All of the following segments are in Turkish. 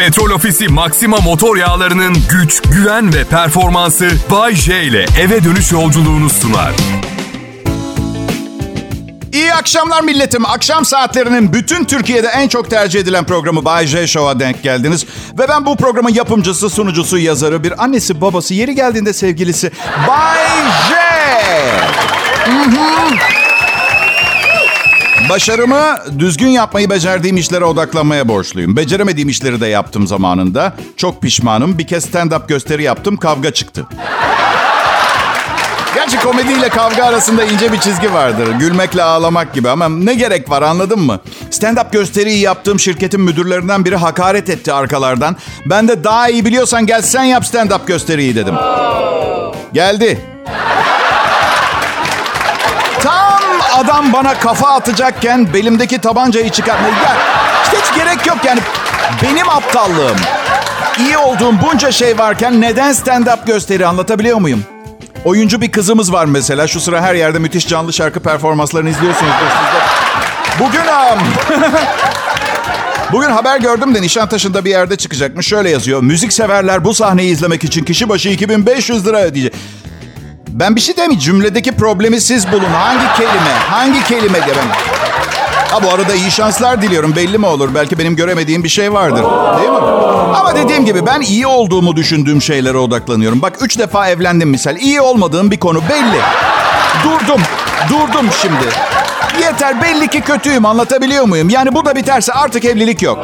Petrol Ofisi Maxima motor yağlarının güç, güven ve performansı Bayece ile eve dönüş yolculuğunu sunar. İyi akşamlar milletim. Akşam saatlerinin bütün Türkiye'de en çok tercih edilen programı Bayece Show'a denk geldiniz. Ve ben bu programın yapımcısı, sunucusu, yazarı, bir annesi, babası, yeri geldiğinde sevgilisi Bayece. Başarımı düzgün yapmayı becerdiğim işlere odaklanmaya borçluyum. Beceremediğim işleri de yaptım zamanında. Çok pişmanım. Bir kez stand-up gösteri yaptım. Kavga çıktı. Gerçi komediyle kavga arasında ince bir çizgi vardır. Gülmekle ağlamak gibi ama ne gerek var, anladın mı? Stand-up gösteriyi yaptığım şirketin müdürlerinden biri hakaret etti arkalardan. Ben de daha iyi biliyorsan gel sen yap stand-up gösteriyi dedim. Geldi. Tam adam bana kafa atacakken belimdeki tabancayı çıkartmayı... İşte hiç gerek yok yani, benim aptallığım. İyi olduğum bunca şey varken neden stand-up gösteri, anlatabiliyor muyum? Oyuncu bir kızımız var mesela. Şu sıra her yerde müthiş canlı şarkı performanslarını izliyorsunuz. Bugün haber gördüm de Nişantaşı'nda bir yerde çıkacakmış. Şöyle yazıyor. Müzikseverler bu sahneyi izlemek için kişi başı 2500 lira ödeyecek. Ben bir şey demeyeyim. Cümledeki problemi siz bulun. Hangi kelime gelin? Ha, bu arada iyi şanslar diliyorum. Belli mi olur? Belki benim göremediğim bir şey vardır. Değil mi? Ama dediğim gibi ben iyi olduğumu düşündüğüm şeylere odaklanıyorum. Bak 3 defa evlendim misal. İyi olmadığım bir konu belli. Durdum şimdi. Yeter, belli ki kötüyüm, anlatabiliyor muyum? Yani bu da biterse artık evlilik yok.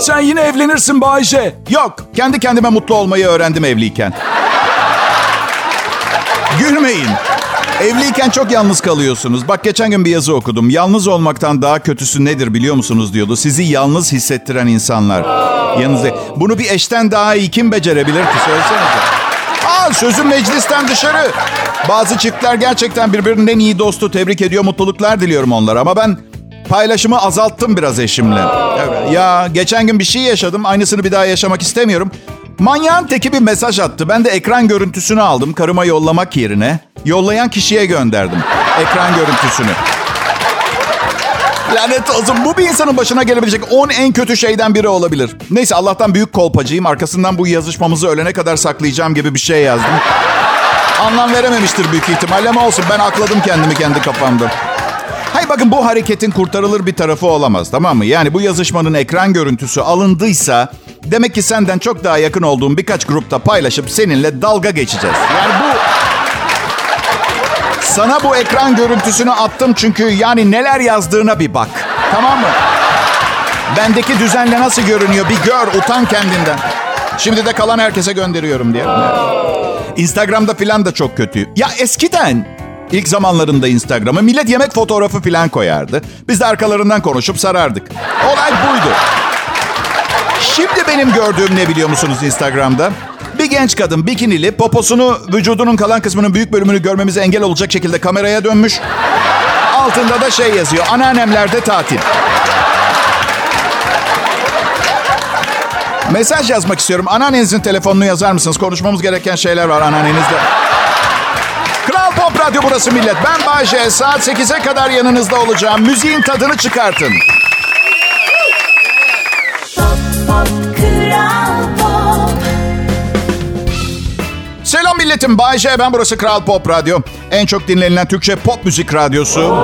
Sen yine evlenirsin Bayece. Yok, kendi kendime mutlu olmayı öğrendim evliyken. Gülmeyin. Evliyken çok yalnız kalıyorsunuz. Bak geçen gün bir yazı okudum. Yalnız olmaktan daha kötüsü nedir biliyor musunuz diyordu. Sizi yalnız hissettiren insanlar. Yanınızda. Bunu bir eşten daha iyi kim becerebilir ki, söylesenize. Sözüm meclisten dışarı. Bazı çiftler gerçekten birbirinin en iyi dostu, tebrik ediyor. Mutluluklar diliyorum onlara ama ben paylaşımı azalttım biraz eşimle. Evet. Ya geçen gün bir şey yaşadım. Aynısını bir daha yaşamak istemiyorum. Manyağın teki bir mesaj attı. Ben de ekran görüntüsünü aldım. Karıma yollamak yerine yollayan kişiye gönderdim ekran görüntüsünü. Lanet olsun. Bu bir insanın başına gelebilecek 10 en kötü şeyden biri olabilir. Neyse, Allah'tan büyük kolpacıyım. Arkasından bu yazışmamızı ölene kadar saklayacağım gibi bir şey yazdım. Anlam verememiştir büyük ihtimalle ama olsun. Ben akladım kendimi kendi kafamda. Hayır bakın, bu hareketin kurtarılır bir tarafı olamaz, tamam mı? Yani bu yazışmanın ekran görüntüsü alındıysa... Demek ki senden çok daha yakın olduğum birkaç grupta paylaşıp seninle dalga geçeceğiz. Yani bu... Sana bu ekran görüntüsünü attım çünkü yani neler yazdığına bir bak. Tamam mı? Bendeki düzenle nasıl görünüyor bir gör, utan kendinden. Şimdi de kalan herkese gönderiyorum diye. Instagram'da filan da çok kötü. Ya eskiden... İlk zamanlarında Instagram'a millet yemek fotoğrafı filan koyardı. Biz de arkalarından konuşup sarardık. Olay buydu. Şimdi benim gördüğüm ne biliyor musunuz Instagram'da? Bir genç kadın bikinili, poposunu, vücudunun kalan kısmının büyük bölümünü görmemize engel olacak şekilde kameraya dönmüş. Altında da şey yazıyor. Anneannemlerde tatil. Mesaj yazmak istiyorum. Anneannenizin telefonunu yazar mısınız? Konuşmamız gereken şeyler var anneannenizle. Kral Pop Radyo burası millet. Ben Bayece. Saat 8'e kadar yanınızda olacağım. Müziğin tadını çıkartın. Selam milletim, Bayece ben, burası Kral Pop Radyo. En çok dinlenilen Türkçe pop müzik radyosu.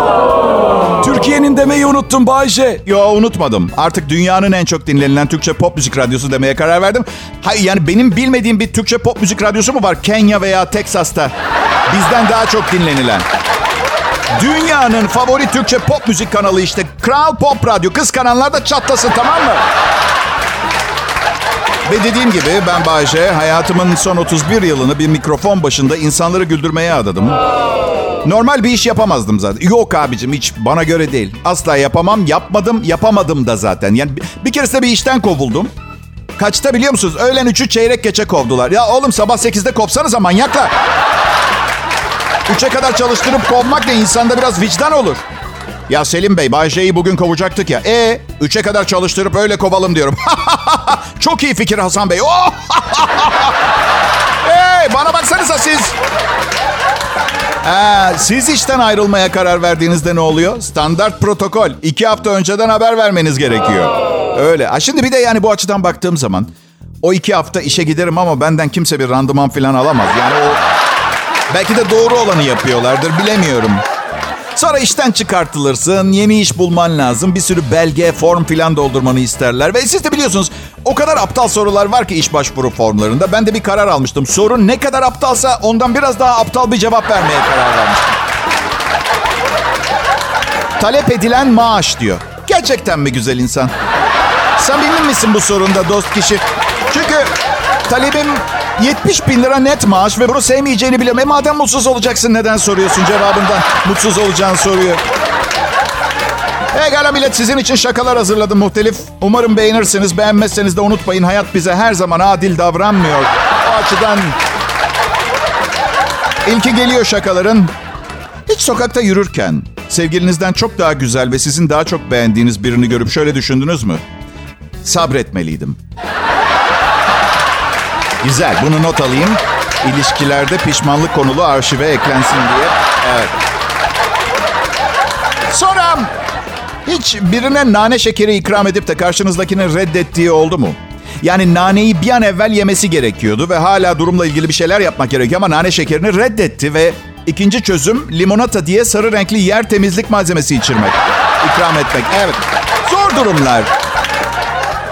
Türkiye'nin demeyi unuttum Bayece. Yo, unutmadım. Artık dünyanın en çok dinlenilen Türkçe pop müzik radyosu demeye karar verdim. Hayır yani benim bilmediğim bir Türkçe pop müzik radyosu mu var Kenya veya Teksas'ta? Bizden daha çok dinlenilen. Dünyanın favori Türkçe pop müzik kanalı işte. Kral Pop Radyo. Kıskananlar da çatlasın, tamam mı? Ve dediğim gibi ben Bayece, hayatımın son 31 yılını bir mikrofon başında insanları güldürmeye adadım. Normal bir iş yapamazdım zaten. Yok abicim, hiç bana göre değil. Asla yapamam, yapamadım da zaten. Yani bir keresinde bir işten kovuldum. Kaçta biliyor musunuz? Öğlen 3'ü çeyrek geçe kovdular. Ya oğlum, sabah 8'de kopsanıza manyaklar. 3'e kadar çalıştırıp kovmak da insanda biraz vicdan olur. Ya Selim Bey, Bayece'yi bugün kovacaktık ya. 3'e kadar çalıştırıp öyle kovalım diyorum. Çok iyi fikir Hasan Bey. Bana baksanıza siz. Siz işten ayrılmaya karar verdiğinizde ne oluyor? Standart protokol. 2 hafta önceden haber vermeniz gerekiyor. Öyle. Şimdi bir de yani bu açıdan baktığım zaman o 2 hafta işe giderim ama benden kimse bir randıman falan alamaz. Yani o belki de doğru olanı yapıyorlardır, bilemiyorum. Sonra işten çıkartılırsın, yeni iş bulman lazım. Bir sürü belge, form filan doldurmanı isterler. Ve siz de biliyorsunuz o kadar aptal sorular var ki iş başvuru formlarında. Ben de bir karar almıştım. Soru ne kadar aptalsa ondan biraz daha aptal bir cevap vermeye karar vermiştim. Talep edilen maaş diyor. Gerçekten mi güzel insan? Samimi misin bu sorunda dost kişi? Çünkü talebim 70.000 lira net maaş ve bunu sevmeyeceğini biliyorum. Madem mutsuz olacaksın neden soruyorsun cevabından? Mutsuz olacağını soruyor. Egala millet, sizin için şakalar hazırladım muhtelif. Umarım beğenirsiniz. Beğenmezseniz de unutmayın, hayat bize her zaman adil davranmıyor. O açıdan... İlki geliyor şakaların. Hiç sokakta yürürken sevgilinizden çok daha güzel ve sizin daha çok beğendiğiniz birini görüp şöyle düşündünüz mü? Sabretmeliydim. Güzel, bunu not alayım. İlişkilerde pişmanlık konulu arşive eklensin diye. Evet. Sonra hiç birine nane şekeri ikram edip de karşınızdakinin reddettiği oldu mu? Yani naneyi bir an evvel yemesi gerekiyordu ve hala durumla ilgili bir şeyler yapmak gerekiyor ama nane şekerini reddetti ve ikinci çözüm limonata diye sarı renkli yer temizlik malzemesi içirmek, ikram etmek. Evet, zor durumlar.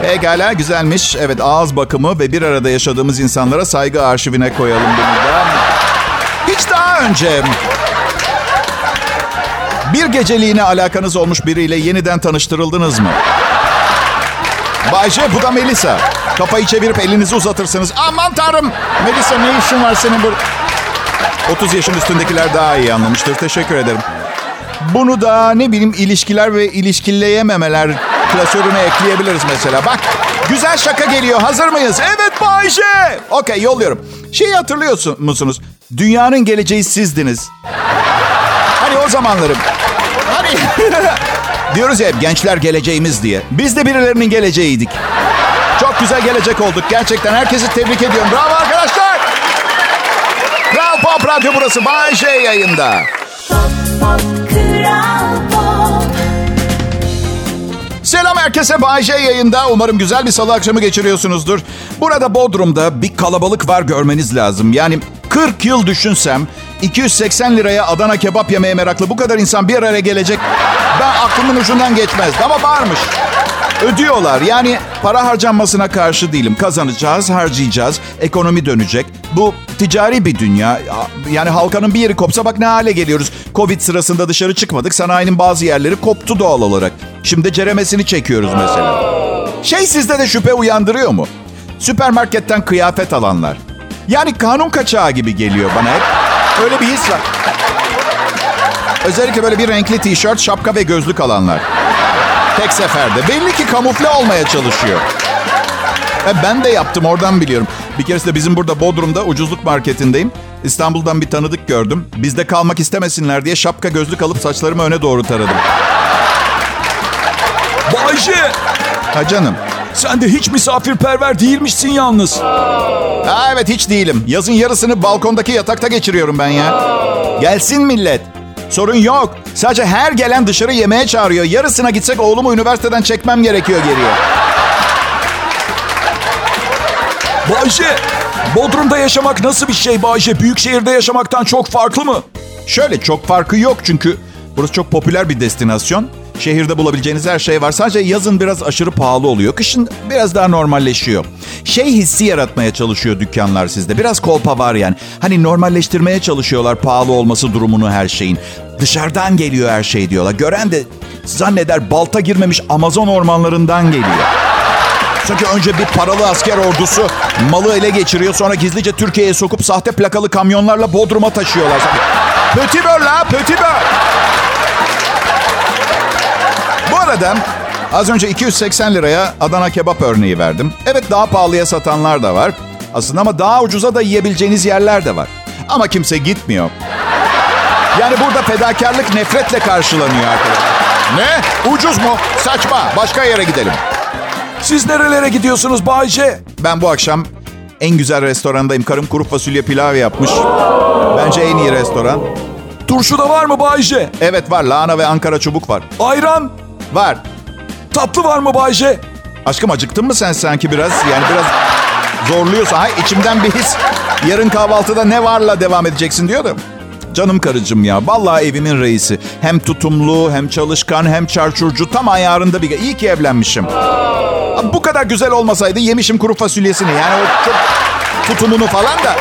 Pekala, güzelmiş. Evet, ağız bakımı ve bir arada yaşadığımız insanlara saygı arşivine koyalım bunu da. Hiç daha önce bir geceliğine alakanız olmuş biriyle yeniden tanıştırıldınız mı? Bayece, bu da Melissa. Kafayı çevirip elinizi uzatırsanız, aman tanrım, Melissa ne işin var senin burada? 30 yaşın üstündekiler daha iyi anlamıştır. Teşekkür ederim. Bunu da ne bileyim ilişkiler ve ilişkileyememeler klasörüne ekleyebiliriz mesela. Bak, güzel şaka geliyor. Hazır mıyız? Evet Bayece. Okey, yolluyorum. Şeyi hatırlıyor musunuz? Dünyanın geleceği sizdiniz. Hani o zamanlarım. Hani diyoruz ya hep gençler geleceğimiz diye. Biz de birilerinin geleceğiydik. Çok güzel gelecek olduk. Gerçekten herkesi tebrik ediyorum. Bravo arkadaşlar. Kral Pop Radyo burası. Bayece yayında. Pop, pop, Kral Pop. Selam herkese, Bayece yayında. Umarım güzel bir salı akşamı geçiriyorsunuzdur. Burada Bodrum'da bir kalabalık var, görmeniz lazım. Yani 40 yıl düşünsem 280 liraya Adana kebap yemeye meraklı bu kadar insan bir araya gelecek. Ben aklımın ucundan geçmezdi ama varmış. Ödüyorlar. Yani para harcanmasına karşı değilim. Kazanacağız, harcayacağız. Ekonomi dönecek. Bu ticari bir dünya. Yani halkanın bir yeri kopsa bak ne hale geliyoruz. Covid sırasında dışarı çıkmadık. Sanayinin bazı yerleri koptu doğal olarak. Şimdi ceremesini çekiyoruz mesela. Sizde de şüphe uyandırıyor mu? Süpermarketten kıyafet alanlar. Yani kanun kaçağı gibi geliyor bana hep. Öyle bir his var. Özellikle böyle bir renkli tişört, şapka ve gözlük alanlar. Tek seferde. Belli ki kamufle olmaya çalışıyor. Ben de yaptım, oradan biliyorum. Bir keresinde bizim burada Bodrum'da ucuzluk marketindeyim. İstanbul'dan bir tanıdık gördüm. Bizde kalmak istemesinler diye şapka gözlük alıp saçlarımı öne doğru taradım. Bayece! Ha canım. Sen de hiç misafirperver değilmişsin yalnız. Ha evet, hiç değilim. Yazın yarısını balkondaki yatakta geçiriyorum ben ya. Gelsin millet. Sorun yok. Sadece her gelen dışarı yemeğe çağırıyor. Yarısına gitsek oğlumu üniversiteden çekmem gerekiyor geriye. Bayece, Bodrum'da yaşamak nasıl bir şey Bayece? Büyük şehirde yaşamaktan çok farklı mı? Şöyle, çok farkı yok çünkü burası çok popüler bir destinasyon. Şehirde bulabileceğiniz her şey var. Sadece yazın biraz aşırı pahalı oluyor. Kışın biraz daha normalleşiyor. Hissi yaratmaya çalışıyor dükkanlar sizde. Biraz kolpa var yani. Hani normalleştirmeye çalışıyorlar pahalı olması durumunu her şeyin. Dışarıdan geliyor her şey diyorlar. Gören de zanneder balta girmemiş Amazon ormanlarından geliyor. Çünkü önce bir paralı asker ordusu malı ele geçiriyor. Sonra gizlice Türkiye'ye sokup sahte plakalı kamyonlarla Bodrum'a taşıyorlar. Pötibör la, pötibör. Bu arada az önce 280 liraya Adana kebap örneği verdim. Evet, daha pahalıya satanlar da var aslında ama daha ucuza da yiyebileceğiniz yerler de var. Ama kimse gitmiyor. Yani burada fedakarlık nefretle karşılanıyor arkadaşlar. Ne? Ucuz mu? Saçma. Başka yere gidelim. Siz nerelere gidiyorsunuz Bayece? Ben bu akşam en güzel restorandayım. Karım kuru fasulye pilav yapmış. Bence en iyi restoran. Turşu da var mı Bayece? Evet var. Lahana ve Ankara çubuk var. Ayran? Var. Tatlı var mı Bayece? Aşkım acıktın mı sen sanki biraz? Yani biraz zorluyorsa. Hay içimden bir his. Yarın kahvaltıda ne varla devam edeceksin diyordum. Canım karıcığım ya. Vallahi evimin reisi. Hem tutumlu, hem çalışkan, hem çarçurcu. Tam ayarında bir... İyi ki evlenmişim. Bu kadar güzel olmasaydı yemişim kuru fasulyesini. Yani o tutumunu falan da...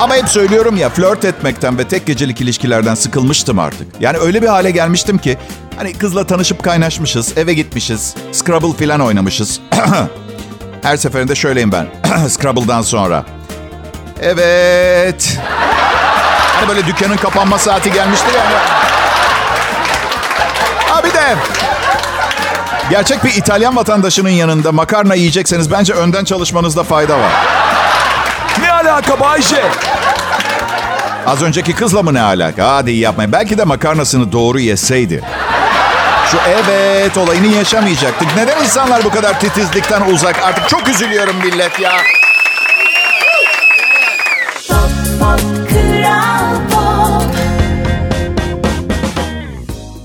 Ama hep söylüyorum ya, flört etmekten ve tek gecelik ilişkilerden sıkılmıştım artık. Yani öyle bir hale gelmiştim ki hani kızla tanışıp kaynaşmışız, eve gitmişiz, Scrabble filan oynamışız. Her seferinde şöyleyim ben, Scrabble'dan sonra. Evet. Hani böyle dükkanın kapanma saati gelmişti yani. Ha bir de... Gerçek bir İtalyan vatandaşının yanında makarna yiyecekseniz bence önden çalışmanızda fayda var. Ne alaka Bayece? Az önceki kızla mı ne alaka? Hadi iyi yapmayın. Belki de makarnasını doğru yeseydi. Şu evet olayını yaşamayacaktık. Neden insanlar bu kadar titizlikten uzak? Artık çok üzülüyorum millet ya. Pop, pop, Kral Pop.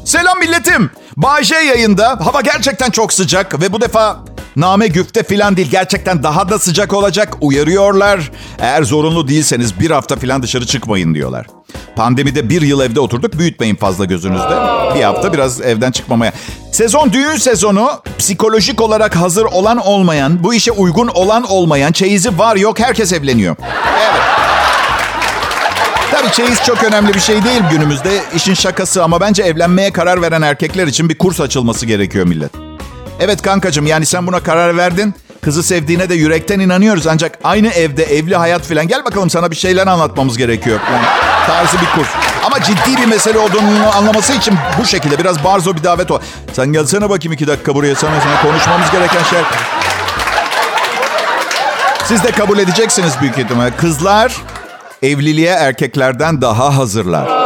Selam milletim. Bayece yayında. Hava gerçekten çok sıcak ve bu defa... Name güfte filan değil. Gerçekten daha da sıcak olacak. Uyarıyorlar. Eğer zorunlu değilseniz bir hafta filan dışarı çıkmayın diyorlar. Pandemide bir yıl evde oturduk. Büyütmeyin fazla gözünüzde. Bir hafta biraz evden çıkmamaya. Sezon, düğün sezonu. Psikolojik olarak hazır olan olmayan, bu işe uygun olan olmayan, çeyizi var yok herkes evleniyor. Evet. Tabii çeyiz çok önemli bir şey değil günümüzde. İşin şakası ama bence evlenmeye karar veren erkekler için bir kurs açılması gerekiyor millet. Evet kankacığım yani sen buna karar verdin. Kızı sevdiğine de yürekten inanıyoruz. Ancak aynı evde evli hayat filan. Gel bakalım sana bir şeyler anlatmamız gerekiyor. Yani tarzı bir kurs. Ama ciddi bir mesele olduğunu anlaması için bu şekilde biraz barzo bir davet o. Sen gelsene bakayım 2 dakika buraya sana konuşmamız gereken şey. Siz de kabul edeceksiniz büyük ihtimalle. Kızlar evliliğe erkeklerden daha hazırlar.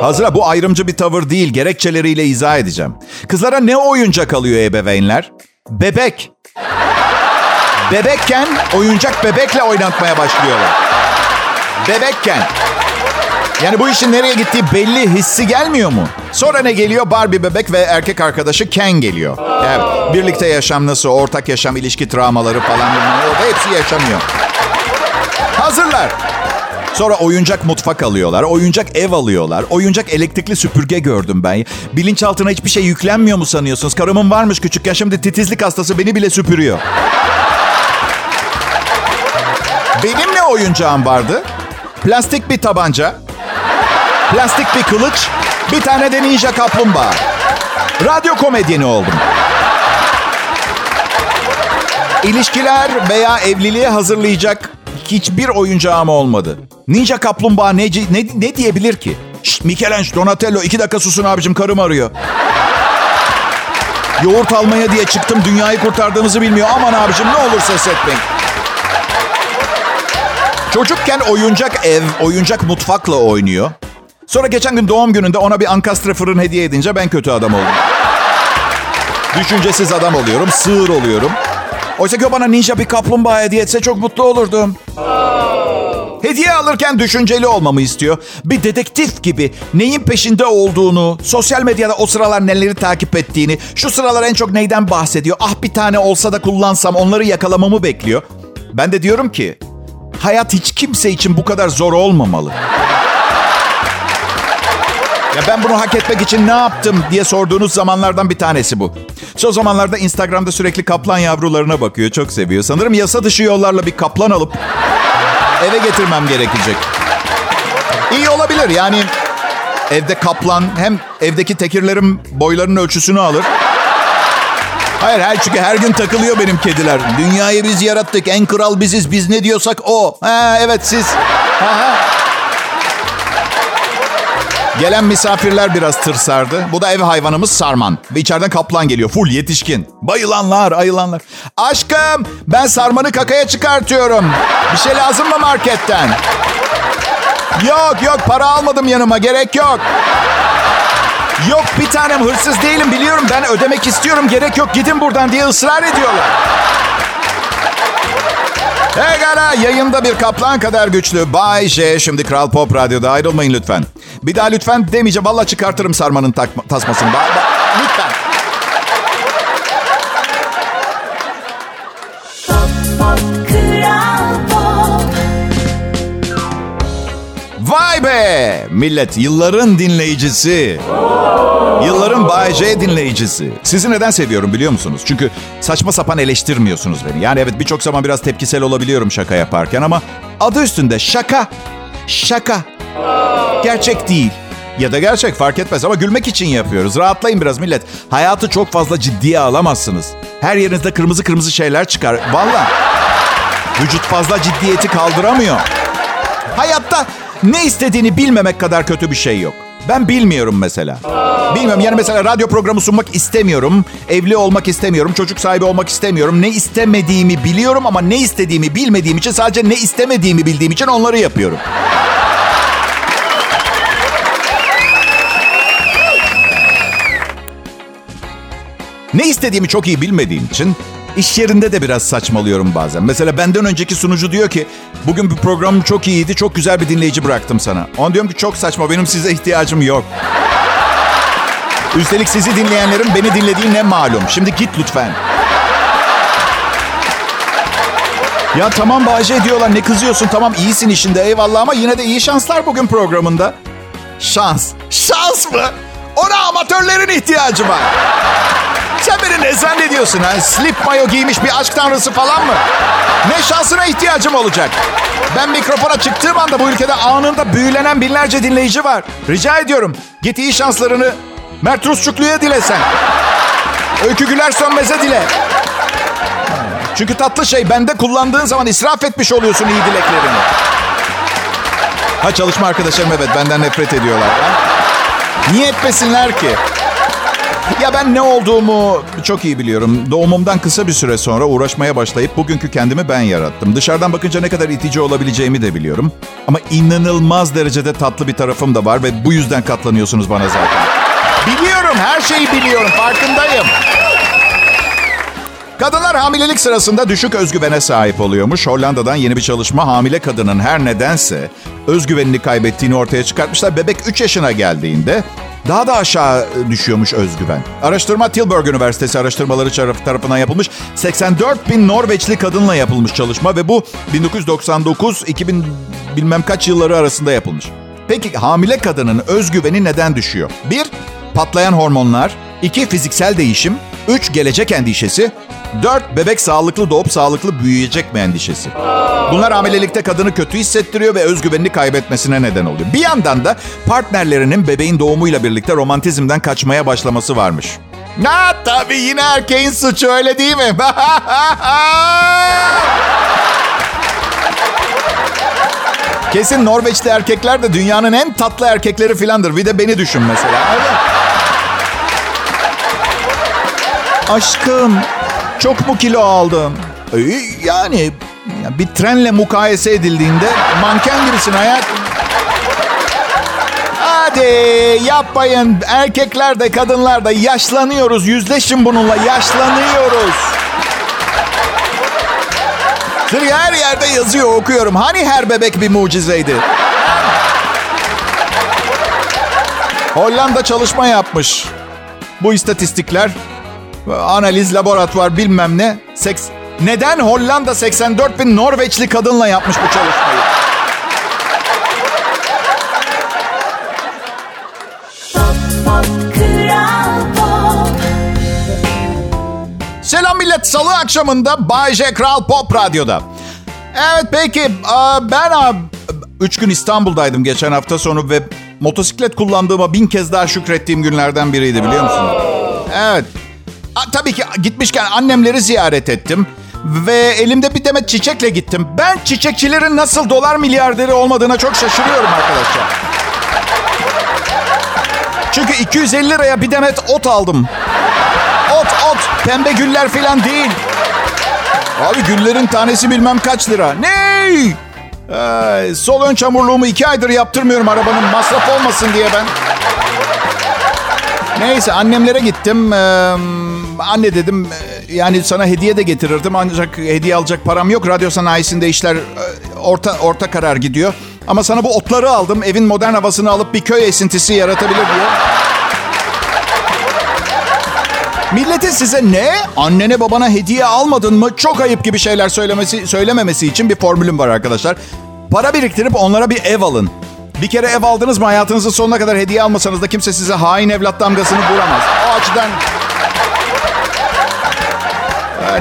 Hazır, bu ayrımcı bir tavır değil. Gerekçeleriyle izah edeceğim. Kızlara ne oyuncak alıyor ebeveynler? Bebek. Bebekken oyuncak bebekle oynatmaya başlıyorlar. Bebekken. Yani bu işin nereye gittiği belli, hissi gelmiyor mu? Sonra ne geliyor? Barbie bebek ve erkek arkadaşı Ken geliyor. Evet, birlikte yaşam nasıl? Ortak yaşam, ilişki travmaları falan. Hepsi yaşanıyor. Hazırlar. Sonra oyuncak mutfak alıyorlar, oyuncak ev alıyorlar, oyuncak elektrikli süpürge gördüm ben. Bilinçaltına hiçbir şey yüklenmiyor mu sanıyorsunuz? Karımın varmış küçükken, şimdi titizlik hastası beni bile süpürüyor. Benim ne oyuncağım vardı? Plastik bir tabanca, plastik bir kılıç, bir tane de ninja kaplumbağa. Radyo komedyeni oldum. İlişkiler veya evliliğe hazırlayacak hiçbir oyuncağım olmadı. Ninja kaplumbağa ne diyebilir ki? Şşt Michelangelo, Donatello 2 dakika susun abicim karım arıyor. Yoğurt almaya diye çıktım, dünyayı kurtardığımızı bilmiyor. Aman abicim ne olur ses etmeyin. Çocukken oyuncak ev, oyuncak mutfakla oynuyor. Sonra geçen gün doğum gününde ona bir ankastre fırın hediye edince ben kötü adam oldum. Düşüncesiz adam oluyorum, sığır oluyorum. Oysa ki o bana ninja bir kaplumbağa hediye etse çok mutlu olurdum. Hediye alırken düşünceli olmamı istiyor. Bir dedektif gibi neyin peşinde olduğunu, sosyal medyada o sıralar neleri takip ettiğini, şu sıralar en çok neyden bahsediyor, ah bir tane olsa da kullansam onları yakalamamı bekliyor. Ben de diyorum ki, hayat hiç kimse için bu kadar zor olmamalı. Ya ben bunu hak etmek için ne yaptım diye sorduğunuz zamanlardan bir tanesi bu. Son zamanlarda Instagram'da sürekli kaplan yavrularına bakıyor. Çok seviyor. Sanırım yasa dışı yollarla bir kaplan alıp eve getirmem gerekecek. İyi olabilir yani evde kaplan hem evdeki tekirlerin boylarının ölçüsünü alır. Hayır çünkü her gün takılıyor benim kediler. Dünyayı biz yarattık, en kral biziz, biz ne diyorsak o. Ha, evet siz. Ha. Gelen misafirler biraz tırsardı. Bu da ev hayvanımız Sarman. Ve içeriden kaplan geliyor. Full yetişkin. Bayılanlar, ayılanlar. Aşkım, ben Sarman'ı kakaya çıkartıyorum. Bir şey lazım mı marketten? Yok, para almadım yanıma. Gerek yok. Yok bir tanem, hırsız değilim biliyorum. Ben ödemek istiyorum. Gerek yok, gidin buradan diye ısrar ediyorlar. Egala, yayında bir kaplan kadar güçlü Bayece. Şimdi Kral Pop Radyo'da, ayrılmayın lütfen. Bir daha lütfen demeyeceğim. Vallahi çıkartırım Sarman'ın tasmasını. Lütfen. Vay be! Millet, yılların dinleyicisi. Yılların Bayece dinleyicisi. Sizi neden seviyorum biliyor musunuz? Çünkü saçma sapan eleştirmiyorsunuz beni. Yani evet, birçok zaman biraz tepkisel olabiliyorum şaka yaparken ama adı üstünde şaka. Şaka. Gerçek değil. Ya da gerçek, fark etmez ama gülmek için yapıyoruz. Rahatlayın biraz millet. Hayatı çok fazla ciddiye alamazsınız. Her yerinizde kırmızı kırmızı şeyler çıkar. Valla. Vücut fazla ciddiyeti kaldıramıyor. Hayatta ne istediğini bilmemek kadar kötü bir şey yok. Ben bilmiyorum mesela. Bilmiyorum yani, mesela radyo programı sunmak istemiyorum. Evli olmak istemiyorum. Çocuk sahibi olmak istemiyorum. Ne istemediğimi biliyorum ama ne istediğimi bilmediğim için, sadece ne istemediğimi bildiğim için onları yapıyorum. Ne istediğimi çok iyi bilmediğim için iş yerinde de biraz saçmalıyorum bazen. Mesela benden önceki sunucu diyor ki, bugün bir programım çok iyiydi, çok güzel bir dinleyici bıraktım sana. Ona diyorum ki çok saçma, benim size ihtiyacım yok. Üstelik sizi dinleyenlerin beni dinlediği ne malum. Şimdi git lütfen. Ya tamam Bayece diyorlar, ne kızıyorsun, tamam iyisin işinde eyvallah ama yine de iyi şanslar bugün programında. Şans. Şans mı? Ona amatörlerin ihtiyacı var. Sen beni ne zannediyorsun ha? Slip mayo giymiş bir aşk tanrısı falan mı? Ne şansına ihtiyacım olacak? Ben mikrofona çıktığım anda bu ülkede anında büyülenen binlerce dinleyici var. Rica ediyorum, git iyi şanslarını Mert Rusçuklu'ya dile sen. Öykü Güler Sönmez'e dile. Çünkü tatlı şey, bende kullandığın zaman israf etmiş oluyorsun iyi dileklerini. Ha, çalışma arkadaşlarım evet benden nefret ediyorlar. Ha? Niye etmesinler ki? Ya ben ne olduğumu çok iyi biliyorum. Doğumumdan kısa bir süre sonra uğraşmaya başlayıp bugünkü kendimi ben yarattım. Dışarıdan bakınca ne kadar itici olabileceğimi de biliyorum. Ama inanılmaz derecede tatlı bir tarafım da var ve bu yüzden katlanıyorsunuz bana zaten. Biliyorum, her şeyi biliyorum, farkındayım. Kadınlar hamilelik sırasında düşük özgüvene sahip oluyormuş. Hollanda'dan yeni bir çalışma hamile kadının her nedense özgüvenini kaybettiğini ortaya çıkartmışlar. Bebek 3 yaşına geldiğinde daha da aşağı düşüyormuş özgüven. Araştırma Tilburg Üniversitesi araştırmaları tarafından yapılmış. 84 bin Norveçli kadınla yapılmış çalışma ve bu 1999-2000 bilmem kaç yılları arasında yapılmış. Peki hamile kadının özgüveni neden düşüyor? 1- Patlayan hormonlar, 2- Fiziksel değişim, 3- Gelecek endişesi, 4- Bebek sağlıklı doğup sağlıklı büyüyecek mi endişesi. Bunlar hamilelikte kadını kötü hissettiriyor ve özgüvenini kaybetmesine neden oluyor. Bir yandan da partnerlerinin bebeğin doğumuyla birlikte romantizmden kaçmaya başlaması varmış. Ha, tabii yine erkeğin suçu, öyle değil mi? Kesin Norveçli erkekler de dünyanın en tatlı erkekleri filandır. Bir de beni düşün mesela. Aşkım, çok mu kilo aldın? Yani bir trenle mukayese edildiğinde manken gibisin hayat. Hadi yapmayın. Erkekler de kadınlar da yaşlanıyoruz. Yüzleşin bununla, yaşlanıyoruz. Sırf her yerde yazıyor, okuyorum. Hani her bebek bir mucizeydi? Hollanda çalışma yapmış. Bu istatistikler, analiz, laboratuvar bilmem ne. Neden Hollanda 84 bin Norveçli kadınla yapmış bu çalışmayı? Pop, pop, Kral Pop. Selam millet, salı akşamında Bayece Kral Pop Radyo'da. Evet peki, ben 3 gün İstanbul'daydım geçen hafta sonu ve motosiklet kullandığıma 1000 kez daha şükrettiğim günlerden biriydi, biliyor musunuz? Evet. Tabii ki gitmişken annemleri ziyaret ettim ve elimde bir demet çiçekle gittim. Ben çiçekçilerin nasıl dolar milyarderi olmadığına çok şaşırıyorum arkadaşlar. Çünkü 250 liraya bir demet ot aldım. Ot, pembe güller falan değil. Abi güllerin tanesi bilmem kaç lira. Ne? Sol ön çamurluğumu 2 aydır yaptırmıyorum, arabanın masraf olmasın diye ben. Neyse, annemlere gittim. Anne dedim, yani sana hediye de getirirdim ancak hediye alacak param yok. Radyo sanayisinde işler orta karar gidiyor. Ama sana bu otları aldım, evin modern havasını alıp bir köy esintisi yaratabilir diye. Milletin size ne? Annene babana hediye almadın mı? Çok ayıp gibi şeyler söylememesi için bir formülüm var arkadaşlar. Para biriktirip onlara bir ev alın. Bir kere ev aldınız mı hayatınızın sonuna kadar hediye almasanız da kimse size hain evlat damgasını vuramaz. O açıdan...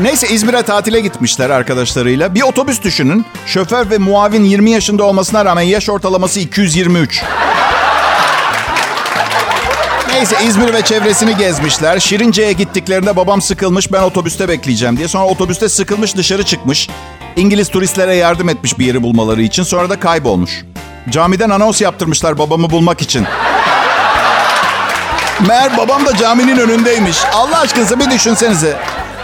Neyse İzmir'e tatile gitmişler arkadaşlarıyla. Bir otobüs düşünün. Şoför ve muavin 20 yaşında olmasına rağmen yaş ortalaması 223. Neyse İzmir ve çevresini gezmişler. Şirince'ye gittiklerinde babam sıkılmış, ben otobüste bekleyeceğim diye. Sonra otobüste sıkılmış, dışarı çıkmış. İngiliz turistlere yardım etmiş bir yeri bulmaları için. Sonra da kaybolmuş. Camiden anons yaptırmışlar babamı bulmak için. Meğer babam da caminin önündeymiş. Allah aşkınıza bir düşünsenize.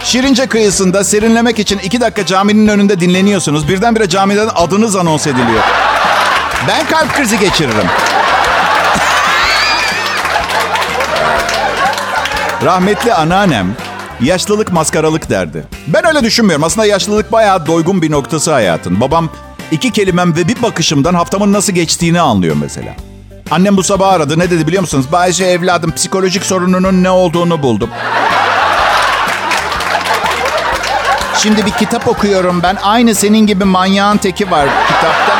Şirince kıyısında serinlemek için 2 dakika caminin önünde dinleniyorsunuz. Birdenbire camiden adınız anons ediliyor. Ben kalp krizi geçiririm. Rahmetli anneannem yaşlılık maskaralık derdi. Ben öyle düşünmüyorum. Aslında yaşlılık bayağı doygun bir noktası hayatın. Babam 2 kelimem ve bir bakışımdan haftamın nasıl geçtiğini anlıyor mesela. Annem bu sabah aradı. Ne dedi biliyor musunuz? Bayece evladım psikolojik sorununun ne olduğunu buldum. Şimdi bir kitap okuyorum ben. Aynı senin gibi manyağın teki var kitapta.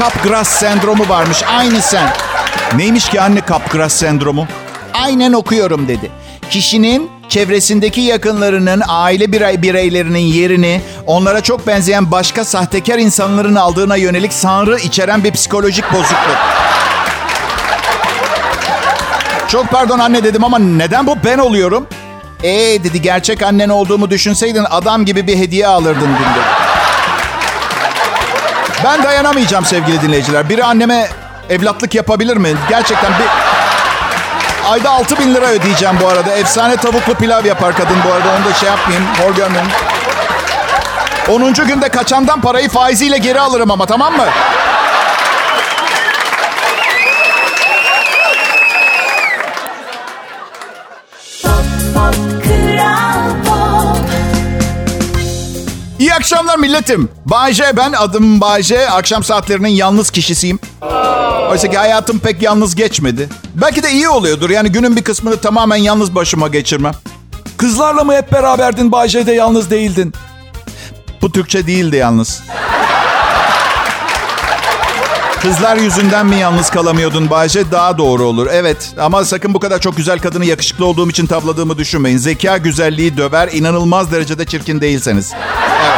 Capgras sendromu varmış. Aynı sen. Neymiş ki anne Capgras sendromu? Aynen okuyorum dedi. Kişinin çevresindeki yakınlarının, aile bireylerinin yerini onlara çok benzeyen başka sahtekar insanların aldığına yönelik sanrı içeren bir psikolojik bozukluk. Çok pardon anne dedim ama neden bu ben oluyorum? Dedi gerçek annen olduğumu düşünseydin adam gibi bir hediye alırdın dedi. Ben dayanamayacağım sevgili dinleyiciler. Biri anneme evlatlık yapabilir mi? Gerçekten bir... Ayda 6.000 lira ödeyeceğim bu arada. Efsane tavuklu pilav yapar kadın bu arada. Onu da şey yapmayayım, hor görmeyeyim. 10. günde kaçandan parayı faiziyle geri alırım ama tamam mı? İyi akşamlar milletim. Bayece ben, adım Bayece. Akşam saatlerinin yalnız kişisiyim. Oysa ki hayatım pek yalnız geçmedi. Belki de iyi oluyordur. Yani günün bir kısmını tamamen yalnız başıma geçirmem. Kızlarla mı hep beraberdin Bayece'de yalnız değildin? Bu Türkçe değildi yalnız. Kızlar yüzünden mi yalnız kalamıyordun Bayece? Daha doğru olur. Evet ama sakın bu kadar çok güzel kadını yakışıklı olduğum için tavladığımı düşünmeyin. Zeka güzelliği döver. İnanılmaz derecede çirkin değilseniz. Evet.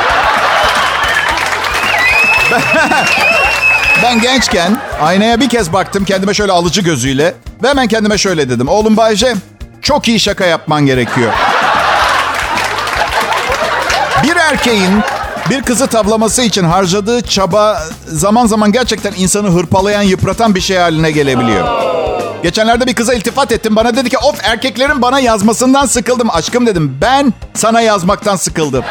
Ben gençken aynaya bir kez baktım kendime şöyle alıcı gözüyle ve hemen kendime şöyle dedim. Oğlum Bayece çok iyi şaka yapman gerekiyor. Bir erkeğin bir kızı tavlaması için harcadığı çaba zaman zaman gerçekten insanı hırpalayan, yıpratan bir şey haline gelebiliyor. Geçenlerde bir kıza iltifat ettim. Bana dedi ki of erkeklerin bana yazmasından sıkıldım. Aşkım dedim ben sana yazmaktan sıkıldım.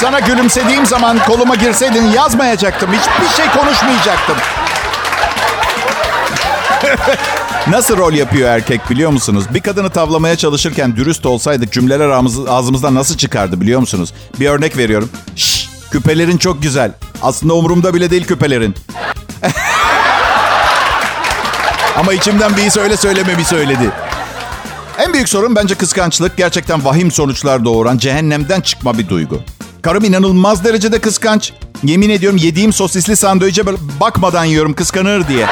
Sana gülümsediğim zaman koluma girseydin yazmayacaktım. Hiçbir şey konuşmayacaktım. Nasıl rol yapıyor erkek biliyor musunuz? Bir kadını tavlamaya çalışırken dürüst olsaydık cümleler ağzımızdan nasıl çıkardı biliyor musunuz? Bir örnek veriyorum. Şşş küpelerin çok güzel. Aslında umurumda bile değil küpelerin. Ama içimden birisi öyle söylememi söyledi. En büyük sorun bence kıskançlık. Gerçekten vahim sonuçlar doğuran cehennemden çıkma bir duygu. Karım inanılmaz derecede kıskanç. Yemin ediyorum yediğim sosisli sandviçe bakmadan yiyorum kıskanır diye.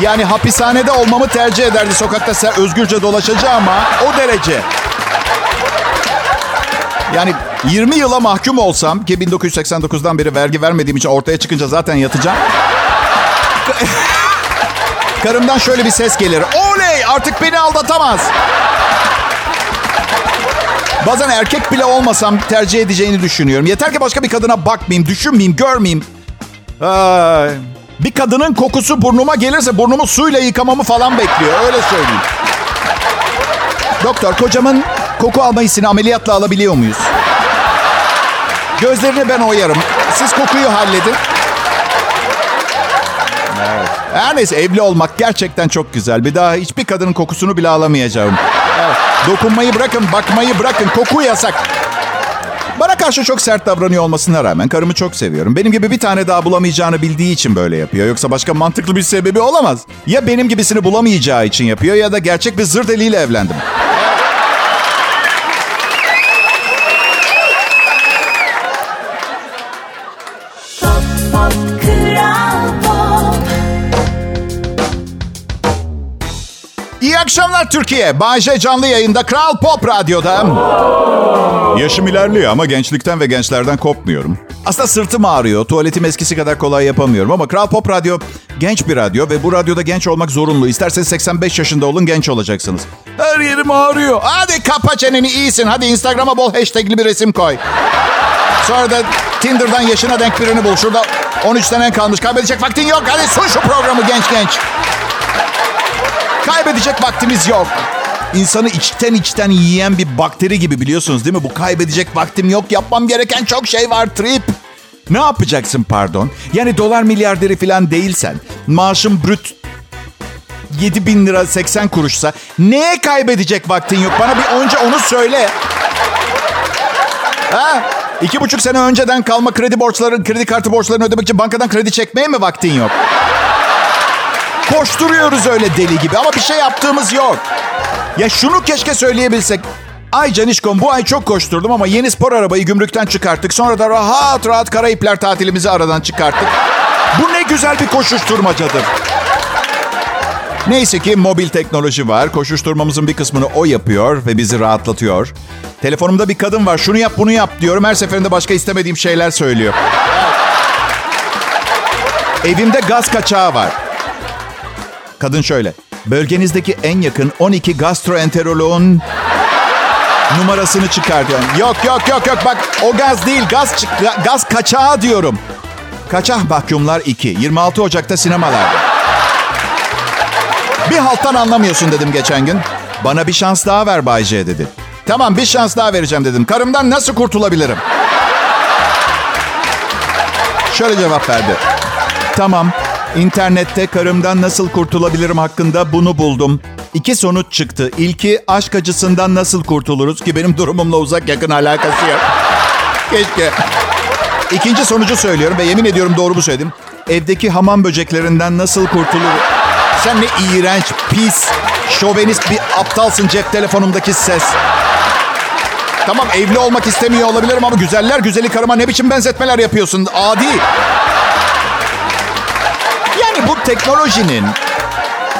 Yani hapishanede olmamı tercih ederdi. Sokakta özgürce dolaşacağım ama o derece. Yani 20 yıla mahkum olsam ki 1989'dan beri vergi vermediğim için ortaya çıkınca zaten yatacağım. Karımdan şöyle bir ses gelir. Oley artık beni aldatamaz. Bazen erkek bile olmasam tercih edeceğini düşünüyorum. Yeter ki başka bir kadına bakmayayım, düşünmeyeyim, görmeyeyim. Bir kadının kokusu burnuma gelirse burnumu suyla yıkamamı falan bekliyor. Öyle söyleyeyim. Doktor, kocamın koku alma hissini ameliyatla alabiliyor muyuz? Gözlerini ben oyarım. Siz kokuyu halledin. Evet. Her neyse evli olmak gerçekten çok güzel. Bir daha hiçbir kadının kokusunu bile alamayacağım. Evet. Dokunmayı bırakın, bakmayı bırakın. Koku yasak. Bana karşı çok sert davranıyor olmasına rağmen karımı çok seviyorum. Benim gibi bir tane daha bulamayacağını bildiği için böyle yapıyor. Yoksa başka mantıklı bir sebebi olamaz. Ya benim gibisini bulamayacağı için yapıyor ya da gerçek bir zır deliyle evlendim. İyi akşamlar Türkiye. Bayece canlı yayında Kral Pop Radyo'da. Yaşım ilerliyor ama gençlikten ve gençlerden kopmuyorum. Aslında sırtım ağrıyor. Tuvaletim eskisi kadar kolay yapamıyorum ama Kral Pop Radyo genç bir radyo ve bu radyoda genç olmak zorunlu. İsterseniz 85 yaşında olun, genç olacaksınız. Her yerim ağrıyor. Hadi kapa çeneni, iyisin. Hadi Instagram'a bol hashtagli bir resim koy. Sonra da Tinder'dan yaşına denk birini bul. Şurada 13 tane kalmış. Kaybedecek vaktin yok. Hadi sun şu programı genç. Kaybedecek vaktimiz yok. İnsanı içten yiyen bir bakteri gibi, biliyorsunuz değil mi? Bu kaybedecek vaktim yok. Yapmam gereken çok şey var trip. Ne yapacaksın pardon? Yani dolar milyarderi falan değilsen, maaşın brüt 7.000 lira 80 kuruşsa neye kaybedecek vaktin yok? Bana bir önce onu söyle. Ha? 2,5 sene önceden kalma kredi kartı borçlarını ödemek için bankadan kredi çekmeye mi vaktin yok? Koşturuyoruz öyle deli gibi ama bir şey yaptığımız yok. Ya şunu keşke söyleyebilsek. Ay Canişkom, bu ay çok koşturdum ama yeni spor arabayı gümrükten çıkarttık. Sonra da rahat Karayipler tatilimizi aradan çıkarttık. Bu ne güzel bir koşuşturmacadır. Neyse ki mobil teknoloji var. Koşuşturmamızın bir kısmını o yapıyor ve bizi rahatlatıyor. Telefonumda bir kadın var. Şunu yap bunu yap diyorum. Her seferinde başka istemediğim şeyler söylüyor. Evimde gaz kaçağı var. Kadın şöyle. Bölgenizdeki en yakın 12 gastroenteroloğun numarasını çıkar diyorum. Yok bak o gaz değil, gaz kaçağı diyorum. Kaçak mahkumlar 2. 26 Ocak'ta sinemalarda. Bir halttan anlamıyorsun dedim geçen gün. Bana bir şans daha ver Bay C dedi. Tamam bir şans daha vereceğim dedim. Karımdan nasıl kurtulabilirim? Şöyle cevap verdi. Tamam. İnternette karımdan nasıl kurtulabilirim hakkında bunu buldum. 2 sonuç çıktı. İlki aşk acısından nasıl kurtuluruz ki benim durumumla uzak yakın alakası yok. Keşke. 2. sonucu söylüyorum ve yemin ediyorum doğru mu söyledim. Evdeki hamam böceklerinden nasıl kurtuluruz? Sen ne iğrenç, pis, şovenist bir aptalsın, cep telefonumdaki ses. Tamam evli olmak istemiyor olabilirim ama güzeller güzeli karıma ne biçim benzetmeler yapıyorsun? Adi. Bu teknolojinin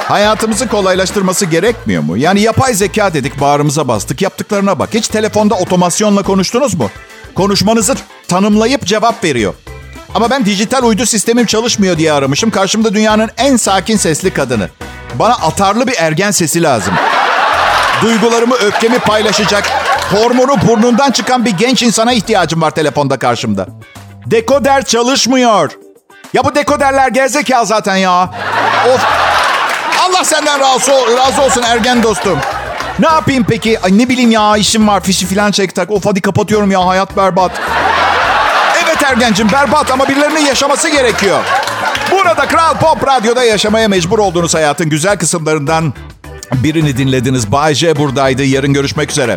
hayatımızı kolaylaştırması gerekmiyor mu? Yani yapay zeka dedik, bağrımıza bastık. Yaptıklarına bak. Hiç telefonda otomasyonla konuştunuz mu? Konuşmanızı tanımlayıp cevap veriyor. Ama ben dijital uydu sistemim çalışmıyor diye aramışım. Karşımda dünyanın en sakin sesli kadını. Bana atarlı bir ergen sesi lazım. Duygularımı, öfkemi paylaşacak, hormonu burnundan çıkan bir genç insana ihtiyacım var telefonda karşımda. Dekoder çalışmıyor. Ya bu dekoderler gerizekalı zaten ya. Of. Allah senden razı olsun ergen dostum. Ne yapayım peki? Ay ne bileyim ya, işim var, fişi falan çek tak. Of hadi kapatıyorum ya, hayat berbat. Evet ergencim berbat ama birilerinin yaşaması gerekiyor. Burada Kral Pop Radyo'da yaşamaya mecbur olduğunuz hayatın güzel kısımlarından birini dinlediniz. Bay J buradaydı. Yarın görüşmek üzere.